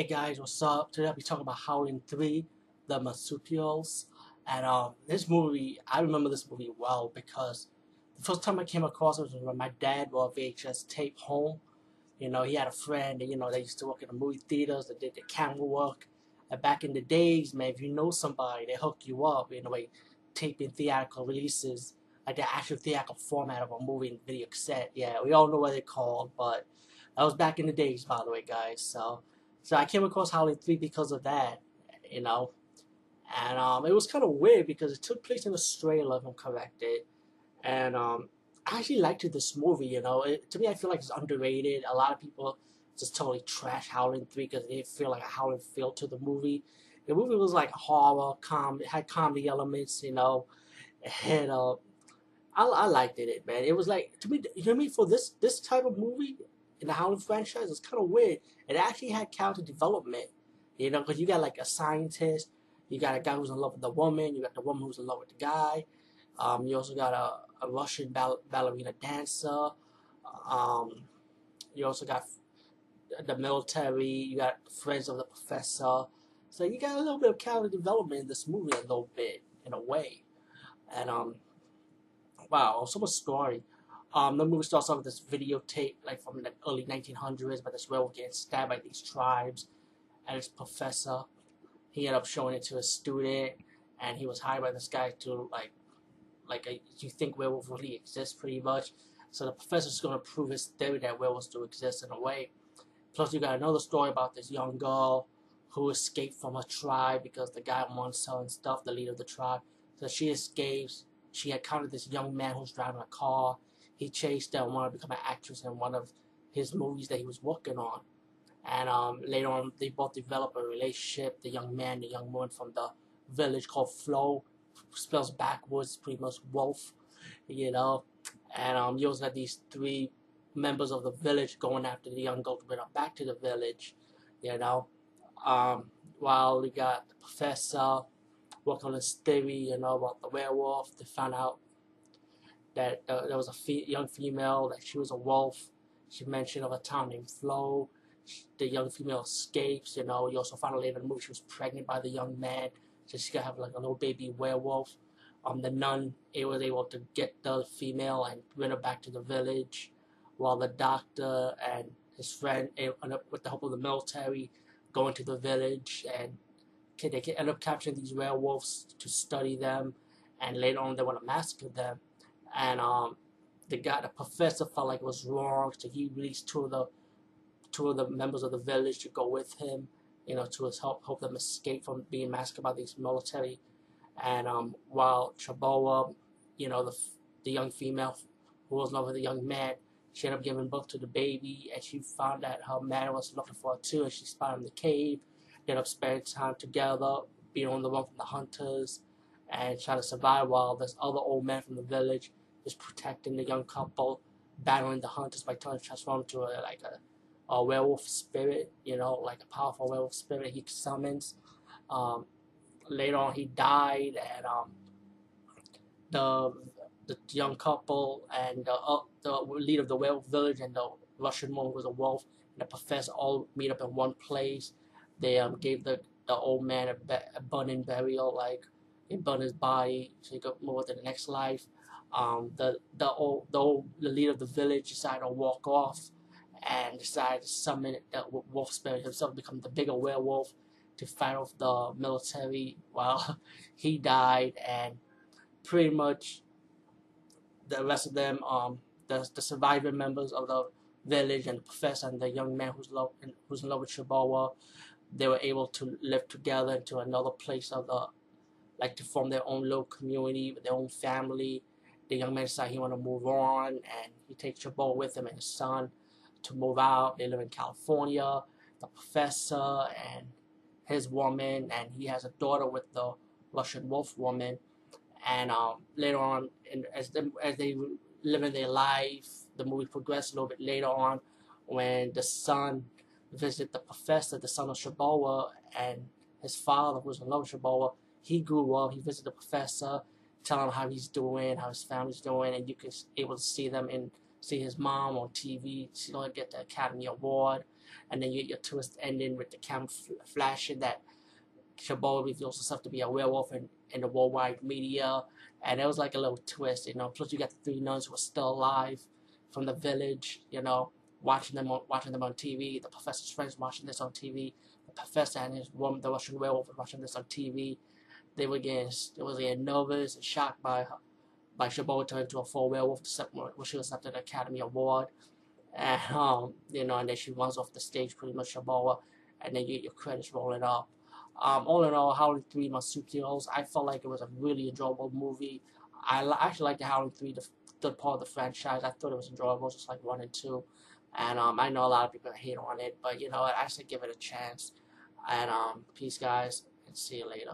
Hey guys, what's up? Today I'll be talking about Howling 3, The Marsupials. And this movie, I remember this movie well because the first time I came across it was when my dad brought a VHS tape home. You know, he had a friend, and, you know, they used to work in the movie theaters, they did the camera work. And back in the days, man, if you know somebody, they hook you up, you know, like taping theatrical releases, like the actual theatrical format of a movie and video cassette. Yeah, we all know what they're called, but that was back in the days, by the way, guys. So I came across Howling 3 because of that, you know, and it was kind of weird because it took place in Australia, if I'm corrected, and I actually liked this movie, you know. To me, I feel like it's underrated. A lot of people just totally trash Howling 3 because they didn't feel like a Howling feel to the movie. The movie was like horror, it had comedy elements, you know, and I liked it, man. It was like, to me, you know what I mean, for this type of movie, in the Howling franchise, it's kind of weird. It actually had character development, you know, because you got like a scientist, you got a guy who's in love with the woman, you got the woman who's in love with the guy. You also got a Russian ballerina dancer. You also got the military. You got friends of the professor. So you got a little bit of character development in this movie, a little bit in a way. And wow, so much story. The movie starts off with this videotape, like from the early 1900s, but this werewolf getting stabbed by these tribes, and his professor, he ended up showing it to a student, and he was hired by this guy to you think werewolf really exists, pretty much. So the professor's going to prove his theory that werewolves do exist in a way. Plus, you got another story about this young girl who escaped from her tribe because the guy wants her and stuff, the leader of the tribe. So she escapes. She encountered this young man who's driving a car. He chased her and wanted to become an actress in one of his movies that he was working on. And later on, they both developed a relationship. The young man, the young woman from the village called Flo, spells backwards, pretty much wolf, you know. And you also got these three members of the village going after the young girl to bring her back to the village, you know. While we got the professor working on his theory, you know, about the werewolf, they found out that there was a young female, that she was a wolf. She mentioned of a town named Flo. The young female escapes, you know. You also find out later in the movie she was pregnant by the young man, so she could have like a little baby werewolf. The nun, it was able to get the female and bring her back to the village, while the doctor and his friend end up, with the help of the military, going to the village, and they can end up capturing these werewolves to study them, and later on they want to massacre them. And the professor felt like it was wrong, so he released two of the members of the village to go with him, you know, to help them escape from being massacred by these military. And while Chaboa, you know, the young female who was in love with the young man, she ended up giving birth to the baby, and she found that her man was looking for her too, and she spotted him in the cave. They ended up spending time together, being on the run from the hunters, and trying to survive while this other old man from the village is protecting the young couple, battling the hunters by trying to transform into a werewolf spirit, you know, like a powerful werewolf spirit he summons. Later on, he died, and the young couple and the leader of the werewolf village and the Russian woman who was a wolf and the professor all meet up in one place. They gave the old man a burning burial, like he burned his body so he could move on to the next life. The leader of the village decided to walk off and decided to summon the wolf spirit himself, become the bigger werewolf to fight off the military while he died. And pretty much the rest of them, the surviving members of the village and the professor and the young man who's in love with Chaboa, they were able to live together into another place of the, like, to form their own little community, their own family. The young man decided he wanted to move on, and he takes Chaboa with him and his son to move out. They live in California, the professor and his woman, and he has a daughter with the Russian wolf woman. And later on, as they live in their life, the movie progressed a little bit later on when the son visited the professor, the son of Chaboa, and his father, who's in love with Chaboa. He grew up, he visited the professor, telling him how he's doing, how his family's doing, and you can able to see him see his mom on TV. She don't get the Academy Award. and then your twist ending with the cam flashing that Chabot reveals herself to be a werewolf in the worldwide media, and it was like a little twist, you know. Plus you got the three nuns who are still alive from the village, you know, watching them on TV. The professor's friends watching this on TV. The professor and his woman, the Russian werewolf, were watching this on TV. They were getting nervous and shocked by Chabot turning into a full werewolf, when she was up to the Academy Award, and you know, and then she runs off the stage pretty much, Chabot, and then you get your credits rolling up. All in all, Howling III: Marsupials, I felt like it was a really enjoyable movie. I actually liked the Howling III, the third part of the franchise. I thought it was enjoyable, just like 1 and 2. And I know a lot of people hate on it, but you know what, I should give it a chance. And peace, guys, and see you later.